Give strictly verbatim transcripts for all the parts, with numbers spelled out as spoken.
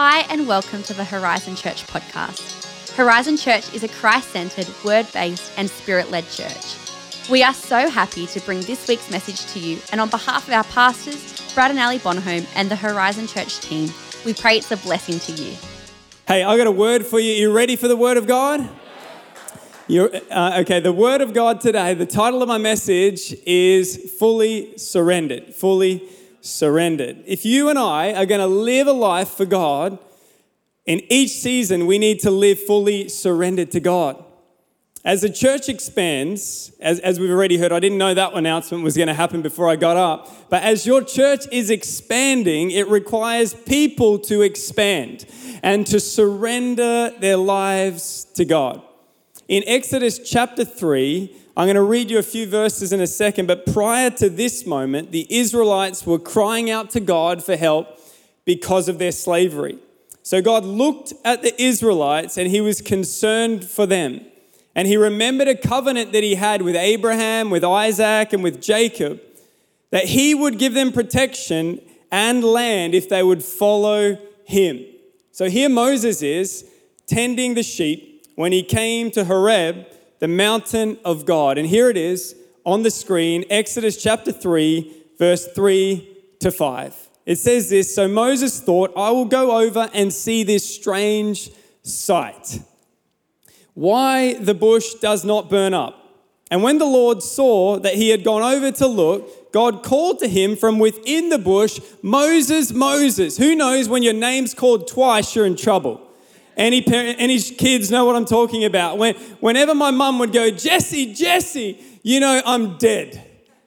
Hi and welcome to the Horizon Church podcast. Horizon Church is a Christ-centered, word-based and spirit-led church. We are so happy to bring this week's message to you, and on behalf of our pastors, Brad and Ali Bonholm and the Horizon Church team, we pray it's a blessing to you. Hey, I got a word for you. You ready for the Word of God? You're, uh, okay, the Word of God today, the title of my message is Fully Surrendered, Fully Surrendered. If you and I are going to live a life for God, in each season we need to live fully surrendered to God. As the church expands, as, as we've already heard, I didn't know that announcement was going to happen before I got up, but as your church is expanding, it requires people to expand and to surrender their lives to God. In Exodus chapter three, I'm going to read you a few verses in a second, but prior to this moment, the Israelites were crying out to God for help because of their slavery. So God looked at the Israelites and he was concerned for them. And he remembered a covenant that he had with Abraham, with Isaac, and with Jacob, that he would give them protection and land if they would follow him. So here Moses is tending the sheep when he came to Horeb, the mountain of God. And here it is on the screen, Exodus chapter three, verse three to five. It says this, "So Moses thought, I will go over and see this strange sight. Why the bush does not burn up. And when the Lord saw that he had gone over to look, God called to him from within the bush, Moses, Moses. Who knows, when your name's called twice, you're in trouble. Any parent, any kids know what I'm talking about. When, whenever my mum would go, Jesse, Jesse, you know, I'm dead.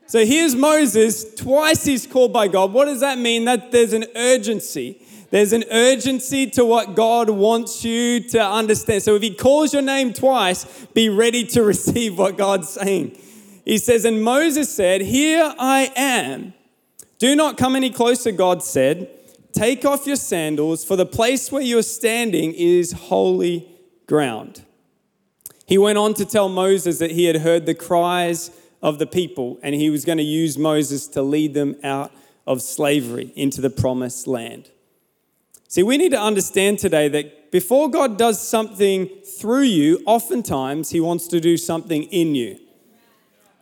So here's Moses, twice he's called by God. What does that mean? That there's an urgency. There's an urgency to what God wants you to understand. So if he calls your name twice, be ready to receive what God's saying. He says, and Moses said, here I am. Do not come any closer, God said. Take off your sandals, for the place where you're standing is holy ground. He went on to tell Moses that he had heard the cries of the people, and he was going to use Moses to lead them out of slavery into the promised land. See, we need to understand today that before God does something through you, oftentimes he wants to do something in you.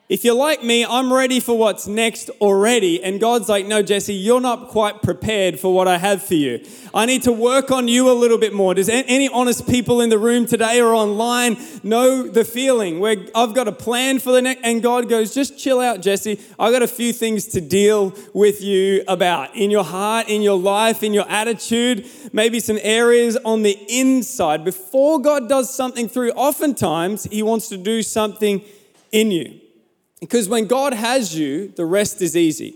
If you're like me, I'm ready for what's next already. And God's like, no, Jesse, you're not quite prepared for what I have for you. I need to work on you a little bit more. Does any honest people in the room today or online know the feeling where I've got a plan for the next? And God goes, just chill out, Jesse. I've got a few things to deal with you about in your heart, in your life, in your attitude, maybe some areas on the inside. Before God does something through, oftentimes he wants to do something in you. Because when God has you, the rest is easy.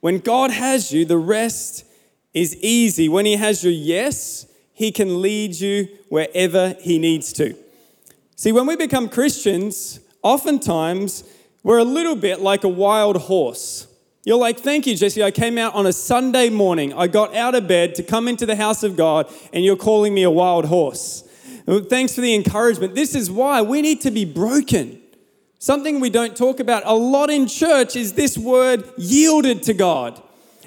When God has you, the rest is easy. When he has your yes, he can lead you wherever he needs to. See, when we become Christians, oftentimes we're a little bit like a wild horse. You're like, thank you, Jesse. I came out on a Sunday morning. I got out of bed to come into the house of God, and you're calling me a wild horse. Thanks for the encouragement. This is why we need to be broken. Something we don't talk about a lot in church is this word yielded to God.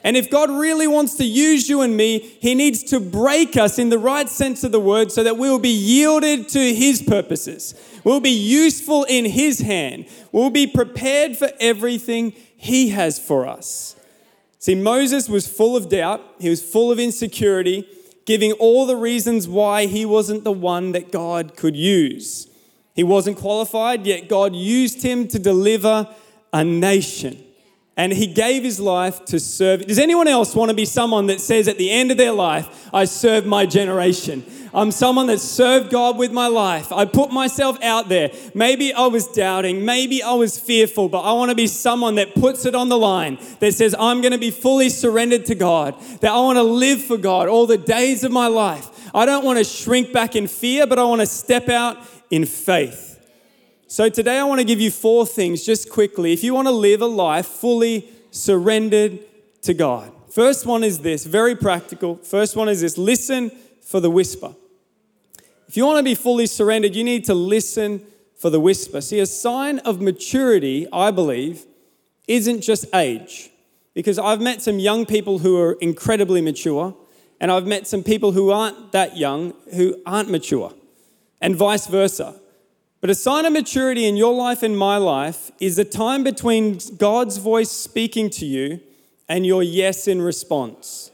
And if God really wants to use you and me, he needs to break us in the right sense of the word so that we will be yielded to his purposes. We'll be useful in his hand. We'll be prepared for everything he has for us. See, Moses was full of doubt. He was full of insecurity, giving all the reasons why he wasn't the one that God could use. He wasn't qualified, yet God used him to deliver a nation. And he gave his life to serve. Does anyone else want to be someone that says at the end of their life, I served my generation? I'm someone that served God with my life. I put myself out there. Maybe I was doubting. Maybe I was fearful. But I want to be someone that puts it on the line, that says I'm going to be fully surrendered to God, that I want to live for God all the days of my life. I don't want to shrink back in fear, but I want to step out in faith. So today I want to give you four things just quickly. If you want to live a life fully surrendered to God. First one is this, very practical. First one is this, listen for the whisper. If you want to be fully surrendered, you need to listen for the whisper. See, a sign of maturity, I believe, isn't just age. Because I've met some young people who are incredibly mature And I've met some people who aren't that young, who aren't mature, and vice versa. But a sign of maturity in your life and my life is a time between God's voice speaking to you and your yes in response.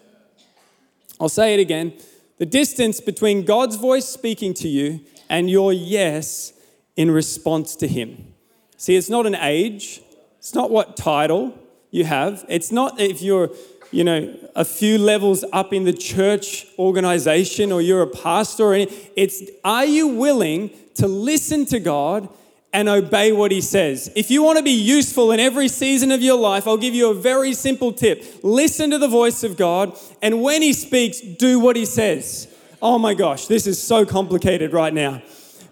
I'll say it again. The distance between God's voice speaking to you and your yes in response to him. See, it's not an age. It's not what title you have. It's not if you're, you know, a few levels up in the church organization or you're a pastor or anything. It's, are you willing to listen to God and obey what he says? If you want to be useful in every season of your life, I'll give you a very simple tip. Listen to the voice of God, and when he speaks, do what he says. Oh my gosh, this is so complicated right now.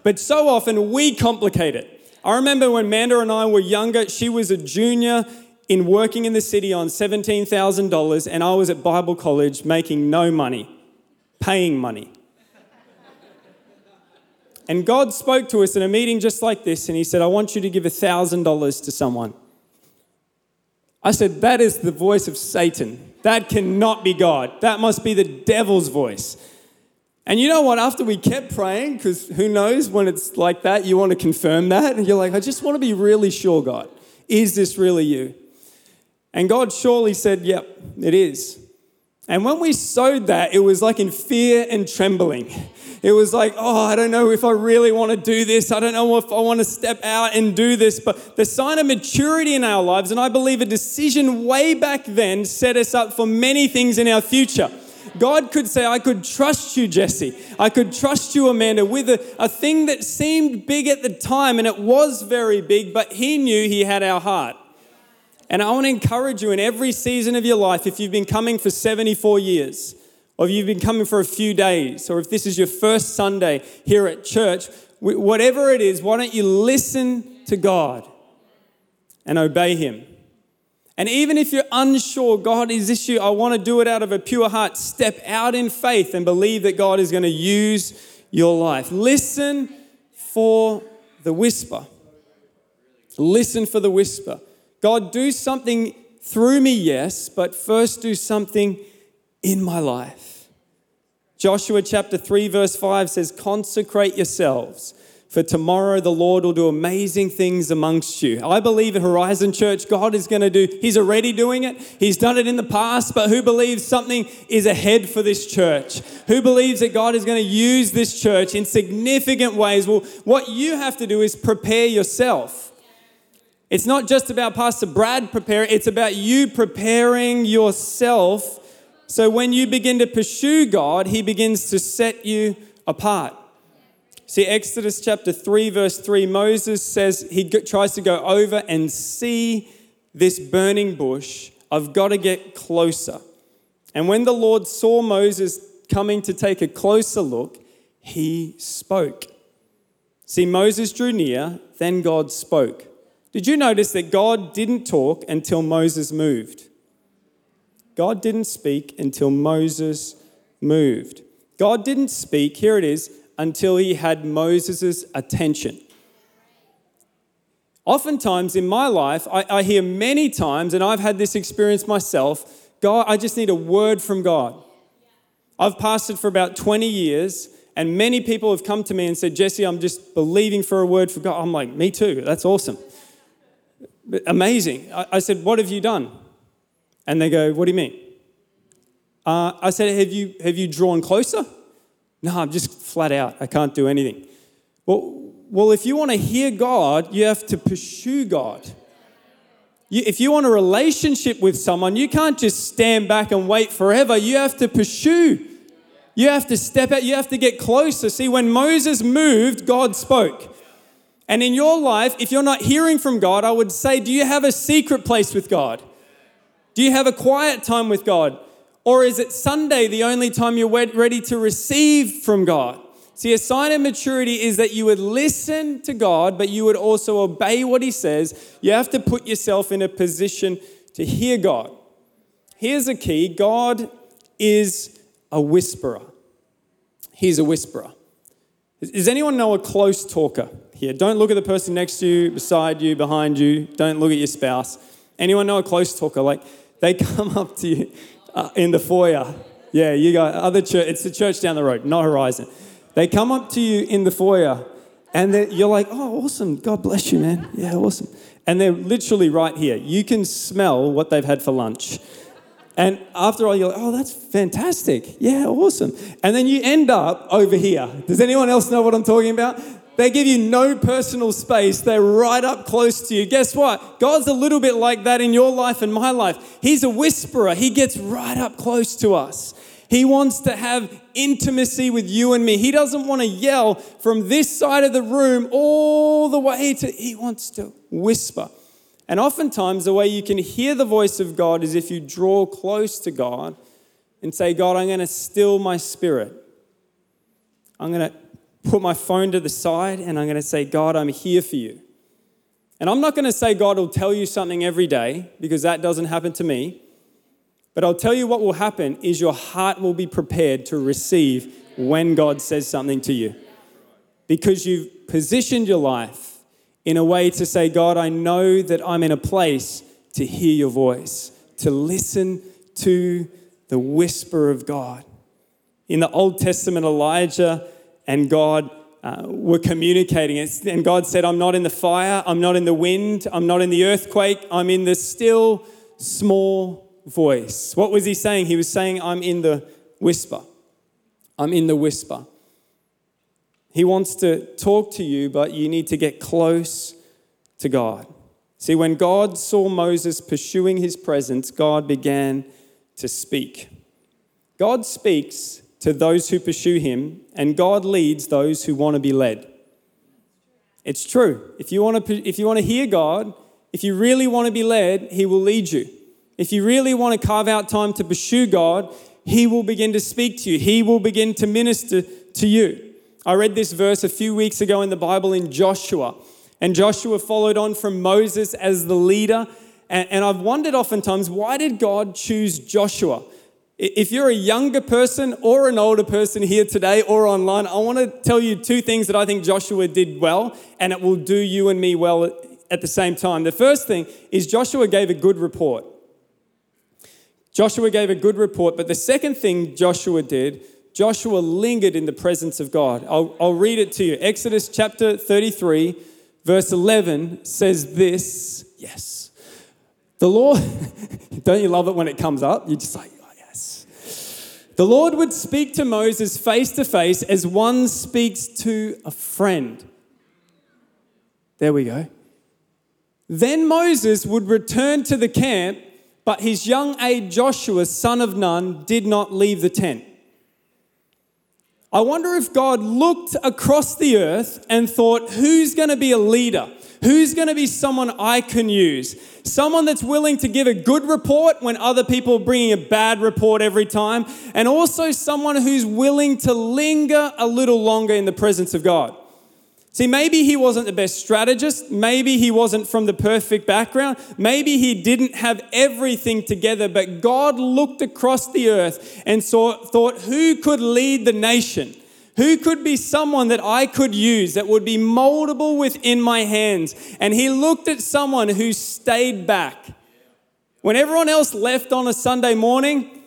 But so often we complicate it. I remember when Amanda and I were younger, she was a junior in working in the city on seventeen thousand dollars, and I was at Bible college making no money, paying money. And God spoke to us in a meeting just like this, and he said, I want you to give one thousand dollars to someone. I said, that is the voice of Satan. That cannot be God. That must be the devil's voice. And you know what? After we kept praying, because who knows when it's like that, you want to confirm that. And you're like, I just want to be really sure, God. Is this really you? And God surely said, yep, it is. And when we sowed that, it was like in fear and trembling. It was like, oh, I don't know if I really want to do this. I don't know if I want to step out and do this. But the sign of maturity in our lives, and I believe a decision way back then set us up for many things in our future. God could say, I could trust you, Jesse. I could trust you, Amanda, with a, a thing that seemed big at the time, and it was very big, but he knew he had our heart. And I want to encourage you in every season of your life, if you've been coming for seventy-four years, or if you've been coming for a few days, or if this is your first Sunday here at church, whatever it is, why don't you listen to God and obey him? And even if you're unsure, God, is this you? I want to do it out of a pure heart. Step out in faith and believe that God is going to use your life. Listen for the whisper. Listen for the whisper. God, do something through me, yes, but first do something in my life. Joshua chapter three, verse five says, consecrate yourselves, for tomorrow the Lord will do amazing things amongst you. I believe at Horizon Church, God is going to do, he's already doing it. He's done it in the past, but who believes something is ahead for this church? Who believes that God is going to use this church in significant ways? Well, what you have to do is prepare yourself. It's not just about Pastor Brad preparing, it's about you preparing yourself. So when you begin to pursue God, he begins to set you apart. See, Exodus chapter three, verse three, Moses says, he tries to go over and see this burning bush. I've got to get closer. And when the Lord saw Moses coming to take a closer look, he spoke. See, Moses drew near, then God spoke. Did you notice that God didn't talk until Moses moved? God didn't speak until Moses moved. God didn't speak, here it is, until he had Moses' attention. Oftentimes in my life, I, I hear many times, and I've had this experience myself, God, I just need a word from God. I've pastored for about twenty years, and many people have come to me and said, Jesse, I'm just believing for a word from God. I'm like, me too, that's awesome. Amazing. I, I said, what have you done? And they go, what do you mean? Uh, I said, have you have you drawn closer? No, I'm just flat out. I can't do anything. Well, well, if you want to hear God, you have to pursue God. You, if you want a relationship with someone, you can't just stand back and wait forever. You have to pursue. You have to step out. You have to get closer. See, when Moses moved, God spoke. And in your life, if you're not hearing from God, I would say, do you have a secret place with God? Do you have a quiet time with God? Or is it Sunday the only time you're ready to receive from God? See, a sign of maturity is that you would listen to God, but you would also obey what he says. You have to put yourself in a position to hear God. Here's a key. God is a whisperer. He's a whisperer. Does anyone know a close talker here? Don't look at the person next to you, beside you, behind you. Don't look at your spouse. Anyone know a close talker? Like, they come up to you uh, in the foyer Yeah, you got other church. It's the church down the road, not Horizon. They come up to you in the foyer, and you're like, oh, awesome. God bless you, man. Yeah, awesome. And they're literally right here. You can smell what they've had for lunch. And after all, you're like, oh, that's fantastic. Yeah, awesome. And then you end up over here. Does anyone else know what I'm talking about? They give you no personal space. They're right up close to you. Guess what? God's a little bit like that in your life and my life. He's a whisperer. He gets right up close to us. He wants to have intimacy with you and me. He doesn't want to yell from this side of the room all the way to, he wants to whisper. And oftentimes the way you can hear the voice of God is if you draw close to God and say, God, I'm going to still my spirit. I'm going to put my phone to the side and I'm going to say, God, I'm here for you. And I'm not going to say God will tell you something every day because that doesn't happen to me. But I'll tell you what will happen is your heart will be prepared to receive when God says something to you because you've positioned your life in a way to say, God, I know that I'm in a place to hear your voice, to listen to the whisper of God. In the Old Testament, Elijah and God uh, were communicating. It's, and God said, I'm not in the fire, I'm not in the wind, I'm not in the earthquake, I'm in the still, small voice. What was he saying? He was saying, I'm in the whisper. I'm in the whisper. He wants to talk to you, but you need to get close to God. See, when God saw Moses pursuing his presence, God began to speak. God speaks to those who pursue him, and God leads those who want to be led. It's true. If you want to, if you want to hear God, if you really want to be led, he will lead you. If you really want to carve out time to pursue God, he will begin to speak to you. He will begin to minister to you. I read this verse a few weeks ago in the Bible in Joshua. And Joshua followed on from Moses as the leader. And, and I've wondered oftentimes, why did God choose Joshua? If you're a younger person or an older person here today or online, I want to tell you two things that I think Joshua did well, and it will do you and me well at the same time. The first thing is Joshua gave a good report. Joshua gave a good report, but the second thing Joshua did, Joshua lingered in the presence of God. I'll, I'll read it to you. Exodus chapter thirty-three, verse eleven says this. Yes. The Lord, don't you love it when it comes up? You're just like, oh, yes. The Lord would speak to Moses face to face as one speaks to a friend. There we go. Then Moses would return to the camp, but his young aide Joshua, son of Nun, did not leave the tent. I wonder if God looked across the earth and thought, who's going to be a leader? Who's going to be someone I can use? Someone that's willing to give a good report when other people are bringing a bad report every time. And also someone who's willing to linger a little longer in the presence of God. See, maybe he wasn't the best strategist. Maybe he wasn't from the perfect background. Maybe he didn't have everything together, but God looked across the earth and saw, thought, who could lead the nation? Who could be someone that I could use that would be moldable within my hands? And he looked at someone who stayed back. When everyone else left on a Sunday morning,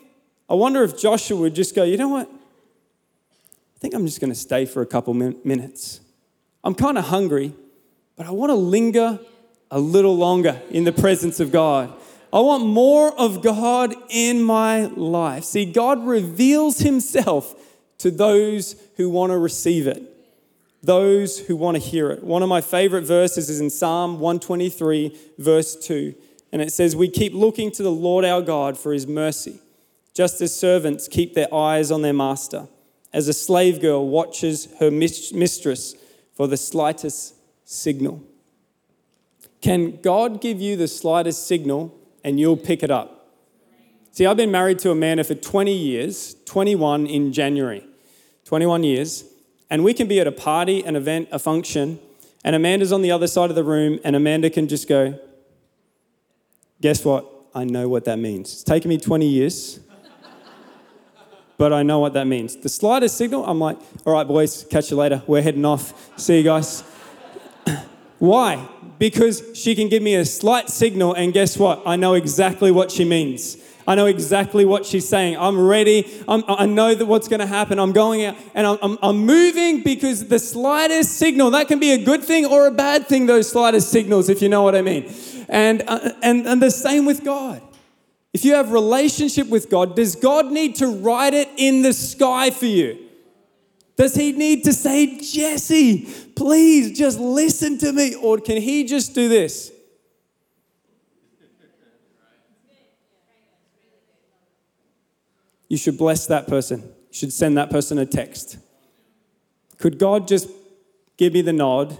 I wonder if Joshua would just go, you know what? I think I'm just going to stay for a couple min- minutes. I'm kind of hungry, but I want to linger a little longer in the presence of God. I want more of God in my life. See, God reveals himself to those who want to receive it, those who want to hear it. One of my favorite verses is in Psalm one twenty-three, verse two, and it says, we keep looking to the Lord our God for his mercy, just as servants keep their eyes on their master, as a slave girl watches her mistress for the slightest signal. Can God give you the slightest signal and you'll pick it up? See, I've been married to Amanda for twenty years, twenty-one in January, twenty-one years, and we can be at a party, an event, a function, and Amanda's on the other side of the room and Amanda can just go, guess what? I know what that means. It's taken me twenty years, but I know what that means. The slightest signal, I'm like, all right, boys, catch you later. We're heading off. See you guys. Why? Because she can give me a slight signal, and guess what? I know exactly what she means. I know exactly what she's saying. I'm ready. I'm, I know that what's going to happen. I'm going out and I'm, I'm, I'm moving, because the slightest signal, that can be a good thing or a bad thing, those slightest signals, if you know what I mean. And, uh, and, and the same with God. If you have relationship with God, does God need to write it in the sky for you? Does he need to say, Jesse, please just listen to me? Or can he just do this? You should bless that person. You should send that person a text. Could God just give me the nod?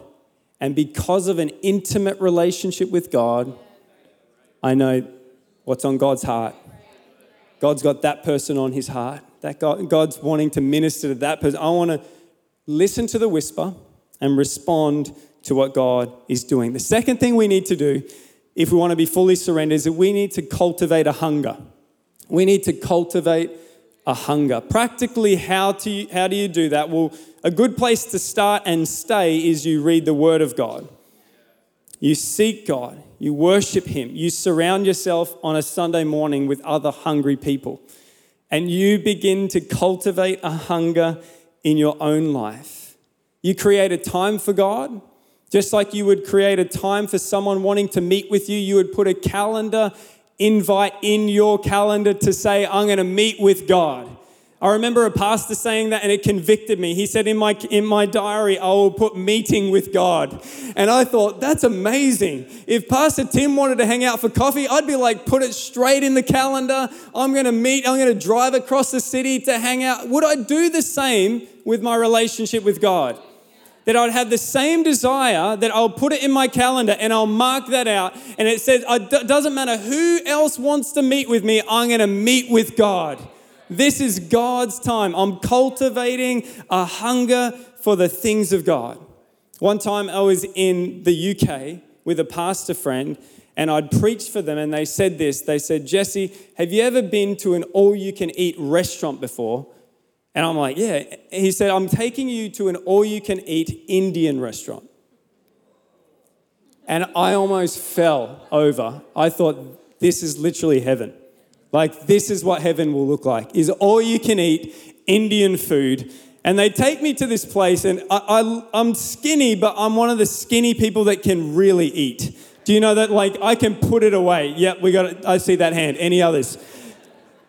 And because of an intimate relationship with God, I know what's on God's heart. God's got that person on his heart. That God, God's wanting to minister to that person. I want to listen to the whisper and respond to what God is doing. The second thing we need to do, if we want to be fully surrendered, is that we need to cultivate a hunger. We need to cultivate a hunger. Practically, how do you, how do you do that? Well, a good place to start and stay is you read the Word of God. You seek God. You worship Him. You surround yourself on a Sunday morning with other hungry people. And you begin to cultivate a hunger in your own life. You create a time for God. Just like you would create a time for someone wanting to meet with you, you would put a calendar invite in your calendar to say, I'm going to meet with God. I remember a pastor saying that and it convicted me. He said, in my in my diary, I will put meeting with God. And I thought, that's amazing. If Pastor Tim wanted to hang out for coffee, I'd be like, put it straight in the calendar. I'm going to meet. I'm going to drive across the city to hang out. Would I do the same with my relationship with God? That I'd have the same desire, that I'll put it in my calendar and I'll mark that out. And it says, it doesn't matter who else wants to meet with me, I'm going to meet with God. This is God's time. I'm cultivating a hunger for the things of God. One time I was in the U K with a pastor friend and I'd preached for them and they said this. They said, Jesse, have you ever been to an all-you-can-eat restaurant before? And I'm like, yeah. He said, I'm taking you to an all-you-can-eat Indian restaurant. And I almost fell over. I thought, this is literally heaven. Like, this is what heaven will look like, is all-you-can-eat Indian food. And they take me to this place, and I, I, I'm skinny, but I'm one of the skinny people that can really eat. Do you know that? Like, I can put it away. Yep, we got it. I see that hand. Any others?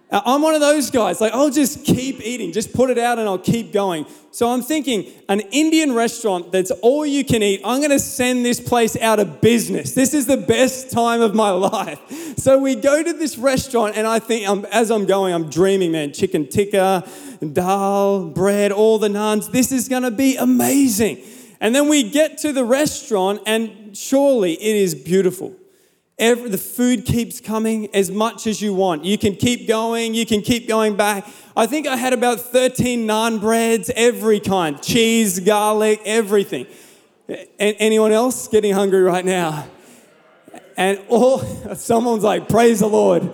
I'm one of those guys, like, I'll just keep eating, just put it out and I'll keep going. So I'm thinking, an Indian restaurant that's all you can eat, I'm going to send this place out of business. This is the best time of my life. So we go to this restaurant and I think, I'm, as I'm going, I'm dreaming, man, chicken tikka, dal, bread, all the naans. This is going to be amazing. And then we get to the restaurant and surely it is beautiful. Every, the food keeps coming as much as you want. You can keep going. You can keep going back. I think I had about thirteen naan breads, every kind, cheese, garlic, everything. And anyone else getting hungry right now? And all someone's like, praise the Lord.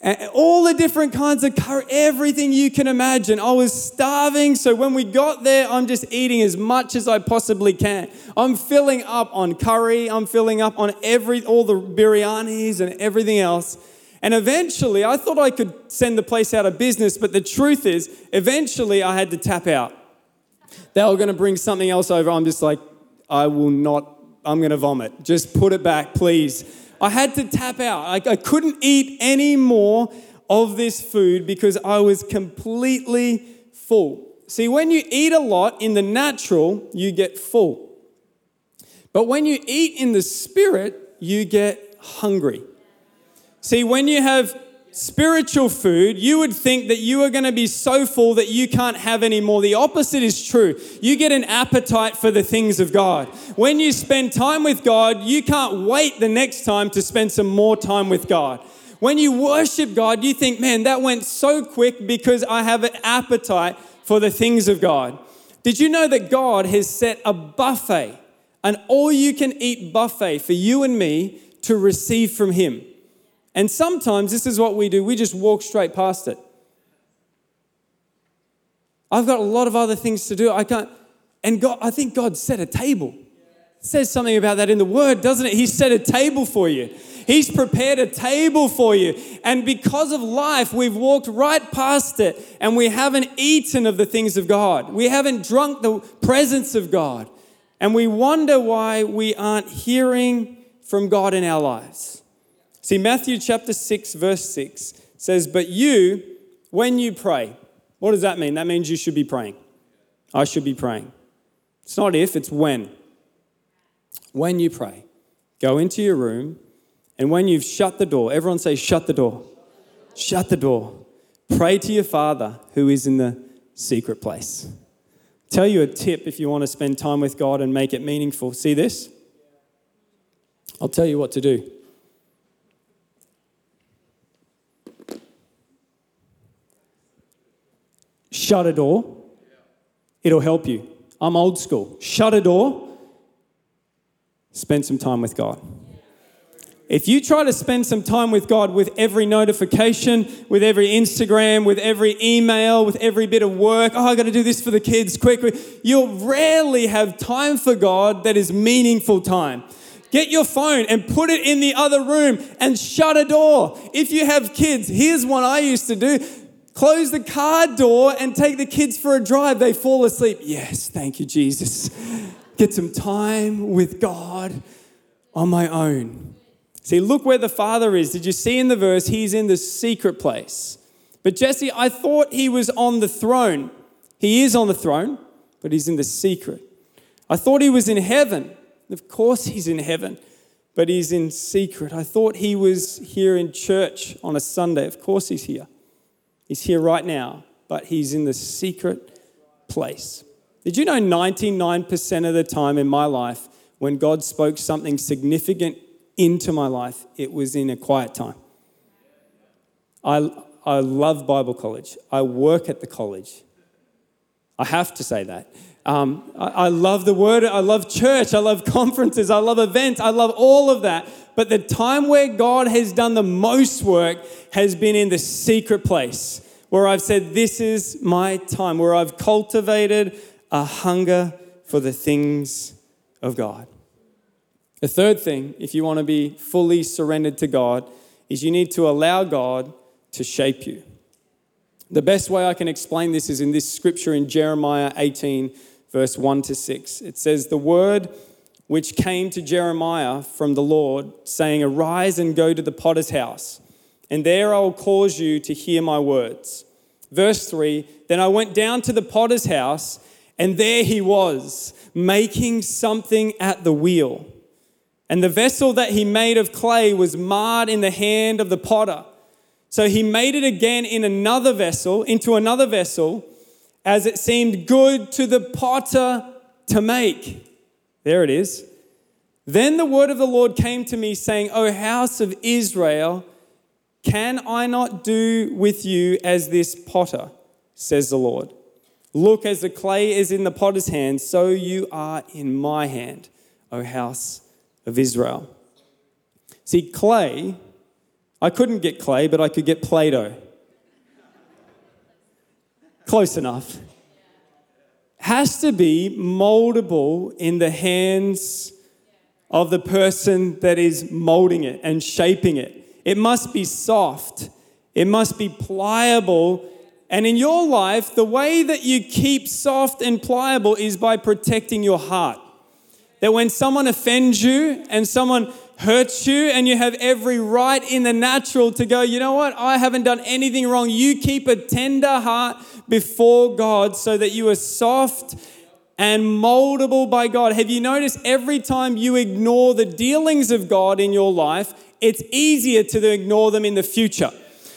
And all the different kinds of curry, everything you can imagine. I was starving, so when we got there, I'm just eating as much as I possibly can. I'm filling up on curry. I'm filling up on every all the biryanis and everything else. And eventually, I thought I could send the place out of business, but the truth is, eventually, I had to tap out. They were going to bring something else over. I'm just like, I will not, I'm going to vomit. Just put it back, please. I had to tap out. I, I couldn't eat any more of this food because I was completely full. See, when you eat a lot in the natural, you get full. But when you eat in the spirit, you get hungry. See, when you have spiritual food, you would think that you are going to be so full that you can't have any more. The opposite is true. You get an appetite for the things of God. When you spend time with God, you can't wait the next time to spend some more time with God. When you worship God, you think, man, that went so quick because I have an appetite for the things of God. Did you know that God has set a buffet, an all-you-can-eat buffet for you and me to receive from Him? And sometimes this is what we do. We just walk straight past it. I've got a lot of other things to do. I can't. And God, I think God set a table. It says something about that in the Word, doesn't it? He set a table for you. He's prepared a table for you. And because of life, we've walked right past it and we haven't eaten of the things of God. We haven't drunk the presence of God. And we wonder why we aren't hearing from God in our lives. See, Matthew chapter six, verse six says, but you, when you pray, what does that mean? That means you should be praying. I should be praying. It's not if, it's when. When you pray, go into your room, and when you've shut the door, everyone say, shut the door. Shut the door. Pray to your Father who is in the secret place. Tell you a tip if you want to spend time with God and make it meaningful. See this? I'll tell you what to do. Shut a door. It'll help you. I'm old school. Shut a door. Spend some time with God. If you try to spend some time with God with every notification, with every Instagram, with every email, with every bit of work, oh, I got to do this for the kids quickly, you'll rarely have time for God that is meaningful time. Get your phone and put it in the other room and shut a door. If you have kids, here's one I used to do. Close the car door and take the kids for a drive. They fall asleep. Yes, thank you, Jesus. Get some time with God on my own. See, look where the Father is. Did you see in the verse, he's in the secret place. But Jesse, I thought he was on the throne. He is on the throne, but he's in the secret. I thought he was in heaven. Of course he's in heaven, but he's in secret. I thought he was here in church on a Sunday. Of course he's here. He's here right now, but he's in the secret place. Did you know ninety-nine percent of the time in my life, when God spoke something significant into my life, it was in a quiet time. I, I love Bible college. I work at the college. I have to say that. Um, I, I love the word. I love church. I love conferences. I love events. I love all of that. But the time where God has done the most work has been in the secret place where I've said, this is my time, where I've cultivated a hunger for the things of God. The third thing, if you want to be fully surrendered to God, is you need to allow God to shape you. The best way I can explain this is in this scripture in Jeremiah eighteen, verse one to six. It says, the word which came to Jeremiah from the Lord, saying, arise and go to the potter's house, and there I will cause you to hear my words. Verse three, then I went down to the potter's house, and there he was, making something at the wheel. And the vessel that he made of clay was marred in the hand of the potter. So he made it again in another vessel, into another vessel, as it seemed good to the potter to make. There it is. Then the word of the Lord came to me, saying, O house of Israel, can I not do with you as this potter, says the Lord? Look, as the clay is in the potter's hand, so you are in my hand, O house of Israel. See, clay, I couldn't get clay, but I could get Play-Doh. Close enough. Has to be moldable in the hands of the person that is molding it and shaping it. It must be soft. It must be pliable. And in your life, the way that you keep soft and pliable is by protecting your heart. That when someone offends you and someone hurts you, and you have every right in the natural to go, you know what, I haven't done anything wrong. You keep a tender heart before God so that you are soft and moldable by God. Have you noticed every time you ignore the dealings of God in your life, it's easier to ignore them in the future.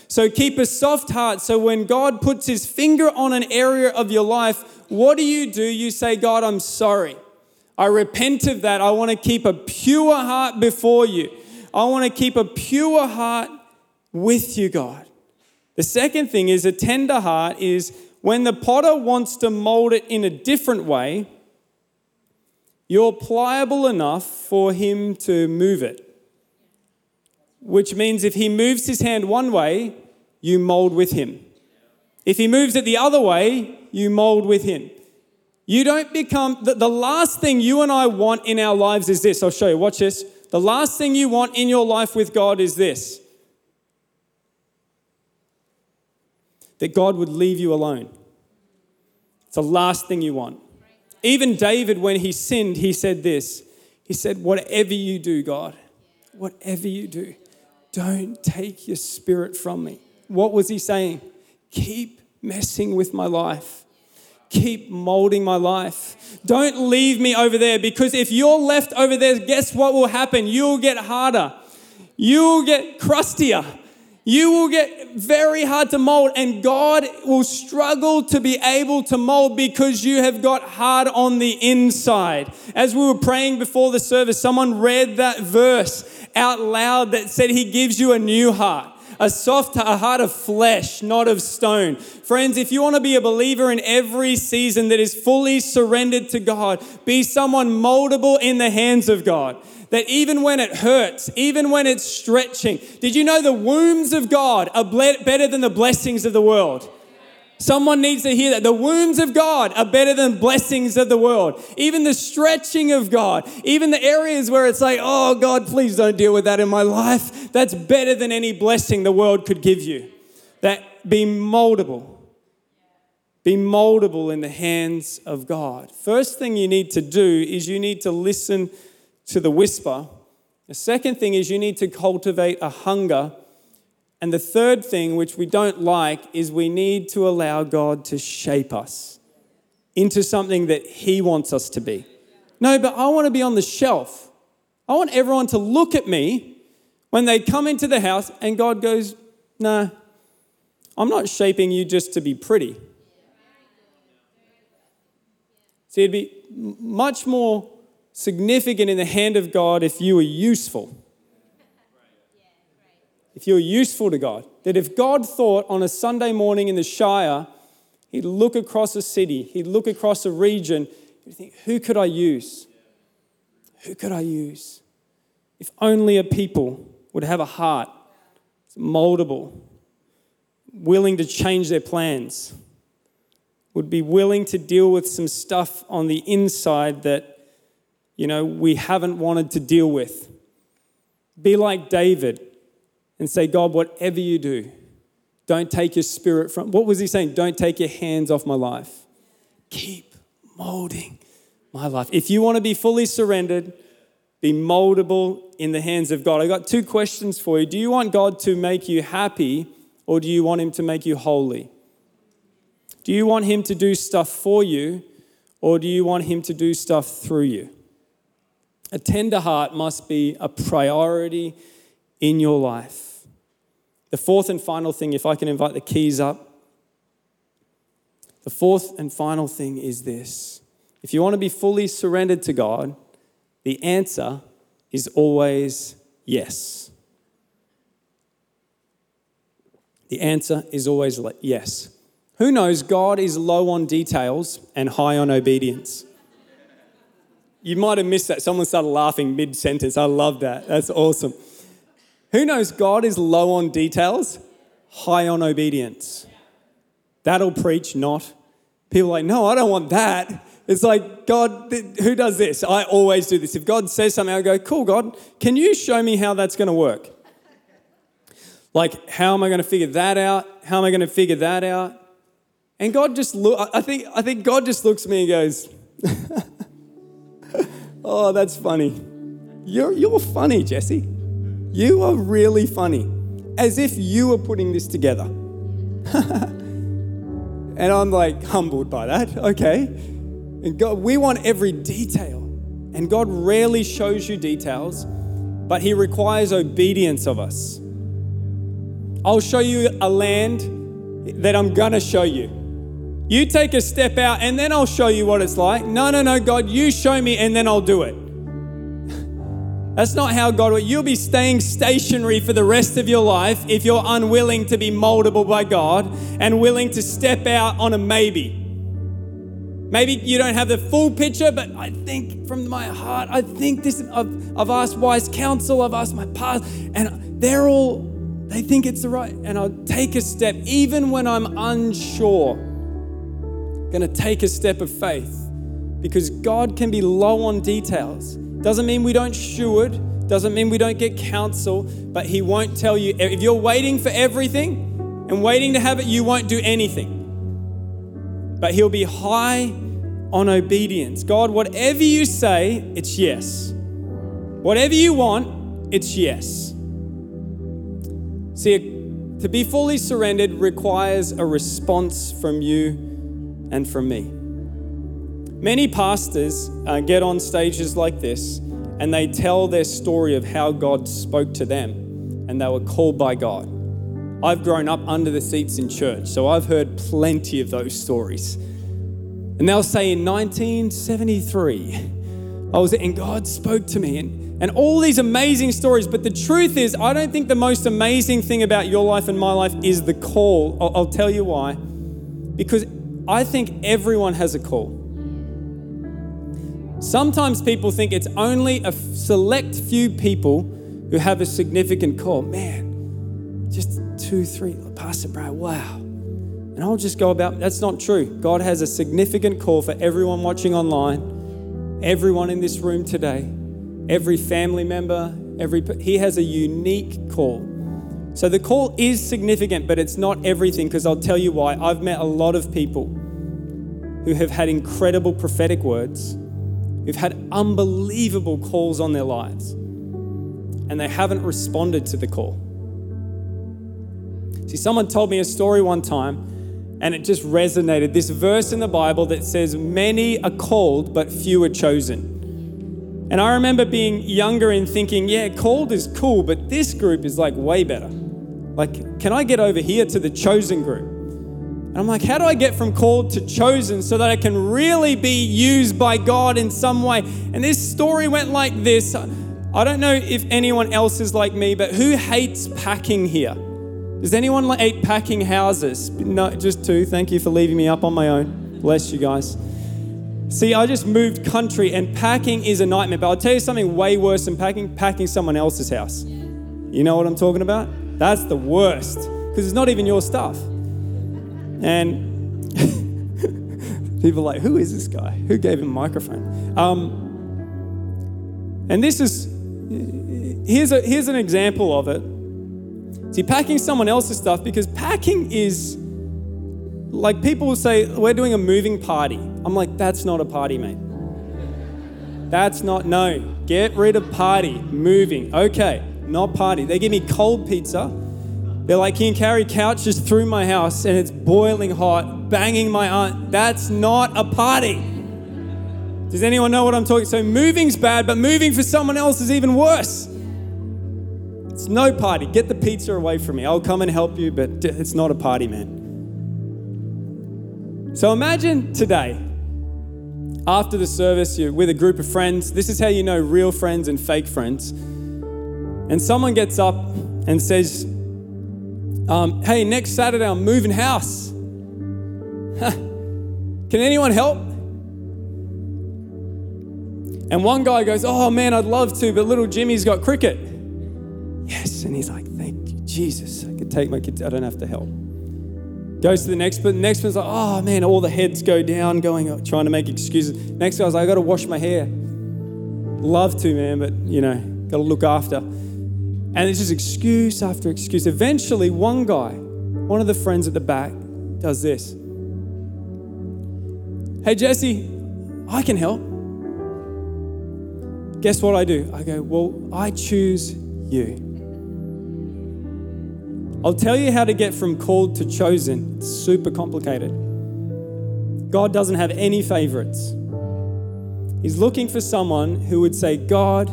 So keep a soft heart. So when God puts his finger on an area of your life, what do you do? You say, God, I'm sorry. I repent of that. I want to keep a pure heart before you. I want to keep a pure heart with you, God. The second thing is a tender heart is when the potter wants to mold it in a different way, you're pliable enough for him to move it. Which means if he moves his hand one way, you mold with him. If he moves it the other way, you mold with him. You don't become, the last thing you and I want in our lives is this. I'll show you, watch this. The last thing you want in your life with God is this: that God would leave you alone. It's the last thing you want. Even David, when he sinned, he said this. He said, whatever you do, God, whatever you do, don't take your spirit from me. What was he saying? Keep messing with my life. Keep molding my life. Don't leave me over there, because if you're left over there, guess what will happen? You'll get harder. You'll get crustier. You will get very hard to mold, and God will struggle to be able to mold because you have got hard on the inside. As we were praying before the service, someone read that verse out loud that said he gives you a new heart, a soft a heart of flesh, not of stone. Friends, if you want to be a believer in every season that is fully surrendered to God, be someone moldable in the hands of God. That even when it hurts, even when it's stretching, did you know the wombs of God are better than the blessings of the world? Someone needs to hear that. The wombs of God are better than blessings of the world. Even the stretching of God, even the areas where it's like, oh God, please don't deal with that in my life. That's better than any blessing the world could give you. That be moldable. Be moldable in the hands of God. First thing you need to do is you need to listen to the whisper. The second thing is you need to cultivate a hunger. And the third thing, which we don't like, is we need to allow God to shape us into something that He wants us to be. No, but I want to be on the shelf. I want everyone to look at me when they come into the house, and God goes, no, nah, I'm not shaping you just to be pretty. See, it'd be much more significant in the hand of God if you were useful. If you're useful to God, that if God thought on a Sunday morning in the Shire, He'd look across a city, He'd look across a region, He'd think, who could I use? Who could I use? If only a people would have a heart that's moldable, willing to change their plans, would be willing to deal with some stuff on the inside that, you know, we haven't wanted to deal with. Be like David and say, God, whatever you do, don't take your spirit from... What was he saying? Don't take your hands off my life. Keep molding my life. If you want to be fully surrendered, be moldable in the hands of God. I got two questions for you. Do you want God to make you happy, or do you want Him to make you holy? Do you want Him to do stuff for you, or do you want Him to do stuff through you? A tender heart must be a priority in your life. The fourth and final thing, if I can invite the keys up. The fourth and final thing is this. If you want to be fully surrendered to God, the answer is always yes. The answer is always yes. Who knows, God is low on details and high on obedience. You might have missed that. Someone started laughing mid-sentence. I love that. That's awesome. Who knows, God is low on details, high on obedience. That'll preach, not. People are like, no, I don't want that. It's like, God, who does this? I always do this. If God says something, I go, cool, God, can you show me how that's going to work? Like, how am I going to figure that out? How am I going to figure that out? And God just look. I think, I think God just looks at me and goes, oh, that's funny. You're, you're funny, Jesse. You are really funny, as if you were putting this together. And I'm like humbled by that. Okay. And God, we want every detail. And God rarely shows you details, but He requires obedience of us. I'll show you a land that I'm going to show you. You take a step out and then I'll show you what it's like. No, no, no, God, you show me and then I'll do it. That's not how God will. You'll be staying stationary for the rest of your life if you're unwilling to be moldable by God and willing to step out on a maybe. Maybe you don't have the full picture, but I think from my heart, I think this, I've, I've asked wise counsel, I've asked my past, and they're all, they think it's the right, and I'll take a step, even when I'm unsure. I'm going to take a step of faith because God can be low on details Doesn't mean we don't steward, doesn't mean we don't get counsel, but He won't tell you. If you're waiting for everything and waiting to have it, you won't do anything. But He'll be high on obedience. God, whatever you say, it's yes. Whatever you want, it's yes. See, to be fully surrendered requires a response from you and from me. Many pastors uh, get on stages like this and they tell their story of how God spoke to them and they were called by God. I've grown up under the seats in church, so I've heard plenty of those stories. And they'll say, in nineteen seventy-three, I was and God spoke to me and, and all these amazing stories. But the truth is, I don't think the most amazing thing about your life and my life is the call. I'll, I'll tell you why. Because I think everyone has a call. Sometimes people think it's only a select few people who have a significant call. Man, just two, three, Pastor Brad, wow. And I'll just go about, that's not true. God has a significant call for everyone watching online. Everyone in this room today, every family member, every he has a unique call. So the call is significant, but it's not everything, because I'll tell you why. I've met a lot of people who have had incredible prophetic words, who've had unbelievable calls on their lives, and they haven't responded to the call. See, someone told me a story one time, and it just resonated. This verse in the Bible that says, many are called, but few are chosen. And I remember being younger and thinking, yeah, called is cool, but this group is like way better. Like, can I get over here to the chosen group? And I'm like, how do I get from called to chosen so that I can really be used by God in some way? And this story went like this. I don't know if anyone else is like me, but who hates packing here? Does anyone hate packing houses? No, just two. Thank you for leaving me up on my own. Bless you guys. See, I just moved country and packing is a nightmare, but I'll tell you something way worse than packing, packing someone else's house. You know what I'm talking about? That's the worst, because it's not even your stuff. And people are like, who is this guy? Who gave him a microphone? Um, and this is, here's a, here's an example of it. See, packing someone else's stuff, because packing is like people will say, we're doing a moving party. I'm like, that's not a party, mate. That's not, no. Get rid of party, moving. Okay, not party. They give me cold pizza. They're like, can you carry couches through my house? And it's boiling hot, banging my aunt. That's not a party. Does anyone know what I'm talking? So moving's bad, but moving for someone else is even worse. It's no party. Get the pizza away from me. I'll come and help you, but it's not a party, man. So imagine today, after the service, you're with a group of friends. This is how you know real friends and fake friends. And someone gets up and says, um, hey, next Saturday, I'm moving house. Can anyone help? And one guy goes, oh man, I'd love to, but little Jimmy's got cricket. Yes, and he's like, thank you, Jesus. I could take my kids, I don't have to help. Goes to the next, but the next one's like, oh man, all the heads go down, going up, trying to make excuses. Next guy's like, I got to wash my hair. Love to, man, but you know, got to look after. And it's just excuse after excuse. Eventually, one guy, one of the friends at the back, does this. Hey, Jesse, I can help. Guess what I do? I go, well, I choose you. I'll tell you how to get from called to chosen. It's super complicated. God doesn't have any favorites. He's looking for someone who would say, God,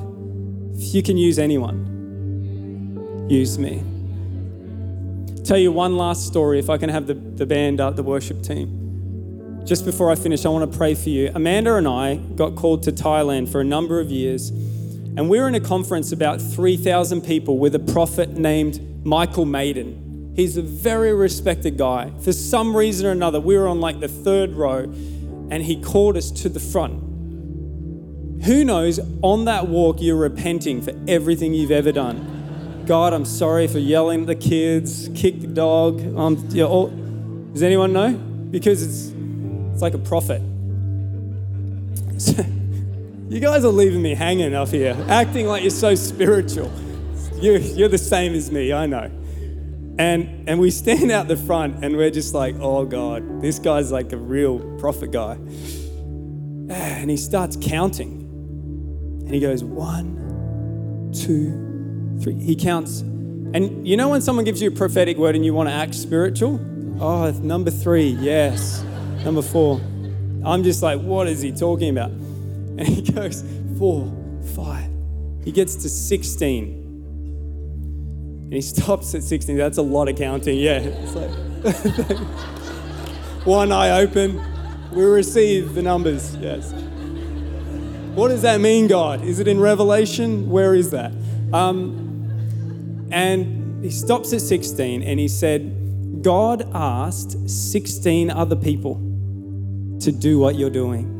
if you can use anyone, use me. I'll tell you one last story, if I can have the, the band up, the worship team. Just before I finish, I want to pray for you. Amanda and I got called to Thailand for a number of years, and we were in a conference about three thousand people with a prophet named Michael Maiden. He's a very respected guy. For some reason or another, we were on like the third row and he called us to the front. Who knows, on that walk, you're repenting for everything you've ever done. God, I'm sorry for yelling at the kids, kick the dog. Um, you know, all, does anyone know? Because it's, it's like a prophet. So, You guys are leaving me hanging up here, acting like you're so spiritual. You, you're the same as me, I know. And and we stand out the front and we're just like, oh God, this guy's like a real prophet guy. And he starts counting. And he goes, one, two, three. He counts. And you know when someone gives you a prophetic word and you want to act spiritual? Oh, number three, yes. Number four. I'm just like, what is he talking about? And he goes, four, five. He gets to sixteen. And he stops at sixteen. That's a lot of counting, yeah. It's like one eye open. We receive the numbers, yes. What does that mean, God? Is it in Revelation? Where is that? Um, and he stops at sixteen and he said, God asked sixteen other people to do what you're doing.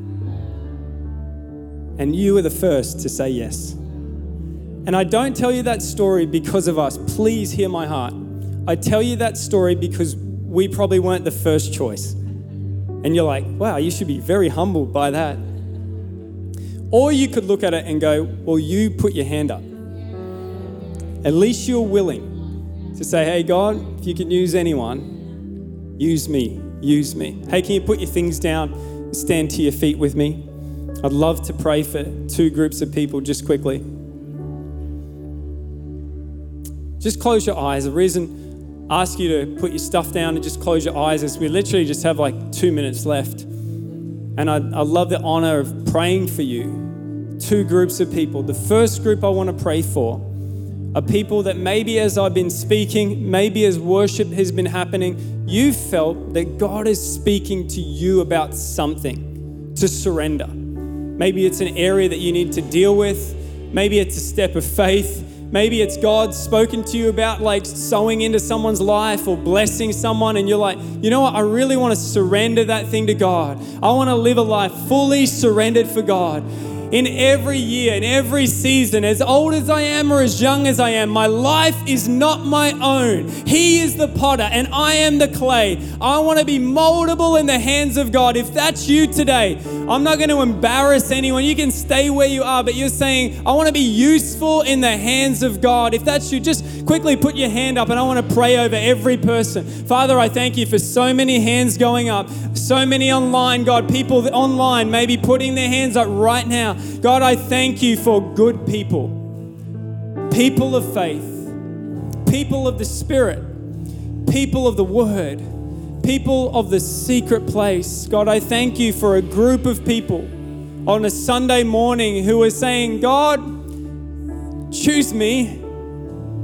And you were the first to say yes. And I don't tell you that story because of us. Please hear my heart. I tell you that story because we probably weren't the first choice. And you're like, wow, you should be very humbled by that. Or you could look at it and go, well, you put your hand up. At least you're willing to say, hey, God, if you can use anyone, use me, use me. Hey, can you put your things down, stand to your feet with me? I'd love to pray for two groups of people just quickly. Just close your eyes. The reason I ask you to put your stuff down and just close your eyes is we literally just have like two minutes left. And I, I love the honor of praying for you. Two groups of people. The first group I want to pray for are people that maybe as I've been speaking, maybe as worship has been happening, you felt that God is speaking to you about something, to surrender. Maybe it's an area that you need to deal with. Maybe it's a step of faith. Maybe it's God spoken to you about like sowing into someone's life or blessing someone and you're like, you know what? I really want to surrender that thing to God. I want to live a life fully surrendered for God. In every year, in every season, as old as I am or as young as I am, my life is not my own. He is the potter and I am the clay. I want to be moldable in the hands of God. If that's you today, I'm not going to embarrass anyone. You can stay where you are, but you're saying, I want to be useful in the hands of God. If that's you, just quickly put your hand up and I want to pray over every person. Father, I thank you for so many hands going up, so many online, God, people online maybe putting their hands up right now. God, I thank you for good people, people of faith, people of the Spirit, people of the Word, people of the secret place. God, I thank you for a group of people on a Sunday morning who are saying, God, choose me.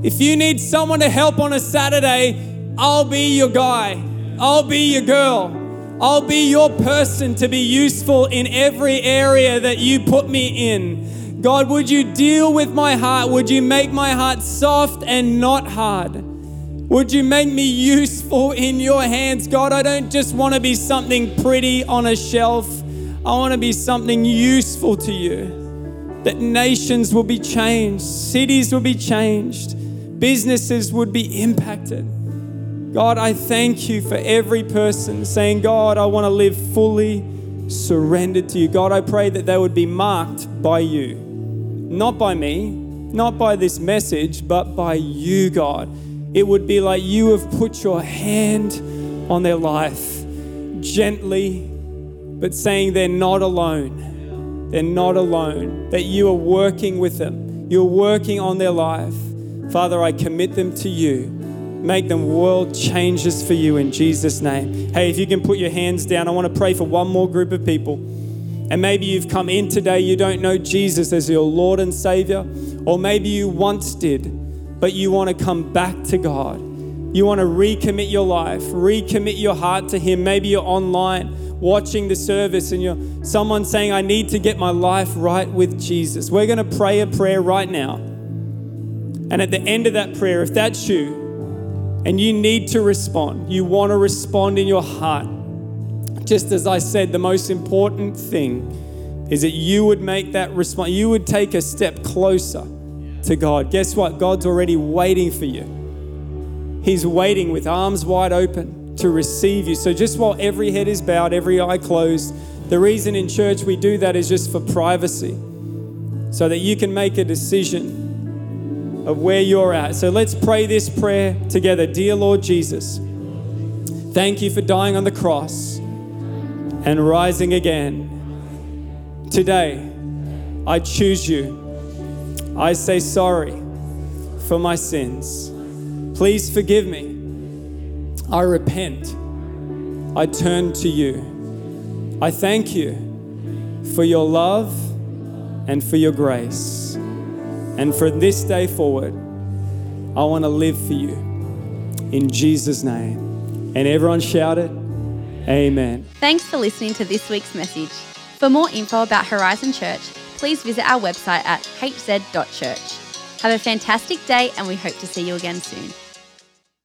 If you need someone to help on a Saturday, I'll be your guy. I'll be your girl. I'll be your person to be useful in every area that you put me in. God, would you deal with my heart? Would you make my heart soft and not hard? Would you make me useful in your hands? God, I don't just want to be something pretty on a shelf. I want to be something useful to you. That nations will be changed. Cities will be changed. Businesses would be impacted. God, I thank you for every person saying, God, I want to live fully surrendered to you. God, I pray that they would be marked by you, not by me, not by this message, but by you, God. It would be like you have put your hand on their life gently, but saying they're not alone. They're not alone, that you are working with them. You're working on their life. Father, I commit them to you. Make them world changes for you in Jesus' name. Hey, if you can put your hands down, I want to pray for one more group of people. And maybe you've come in today, you don't know Jesus as your Lord and Savior, or maybe you once did, but you want to come back to God. You want to recommit your life, recommit your heart to Him. Maybe you're online watching the service and you're someone saying, I need to get my life right with Jesus. We're going to pray a prayer right now. And at the end of that prayer, if that's you, and you need to respond. You want to respond in your heart. Just as I said, the most important thing is that you would make that response. You would take a step closer to God. Guess what? God's already waiting for you. He's waiting with arms wide open to receive you. So just while every head is bowed, every eye closed, the reason in church we do that is just for privacy. so that you can make a decision of where you're at. So let's pray this prayer together. Dear Lord Jesus, thank you for dying on the cross and rising again. Today, I choose you. I say sorry for my sins. Please forgive me. I repent. I turn to you. I thank you for your love and for your grace. And from this day forward, I want to live for you. In Jesus' name. And everyone shouted, amen. Thanks for listening to this week's message. For more info about Horizon Church, please visit our website at h z dot church. Have a fantastic day, and we hope to see you again soon.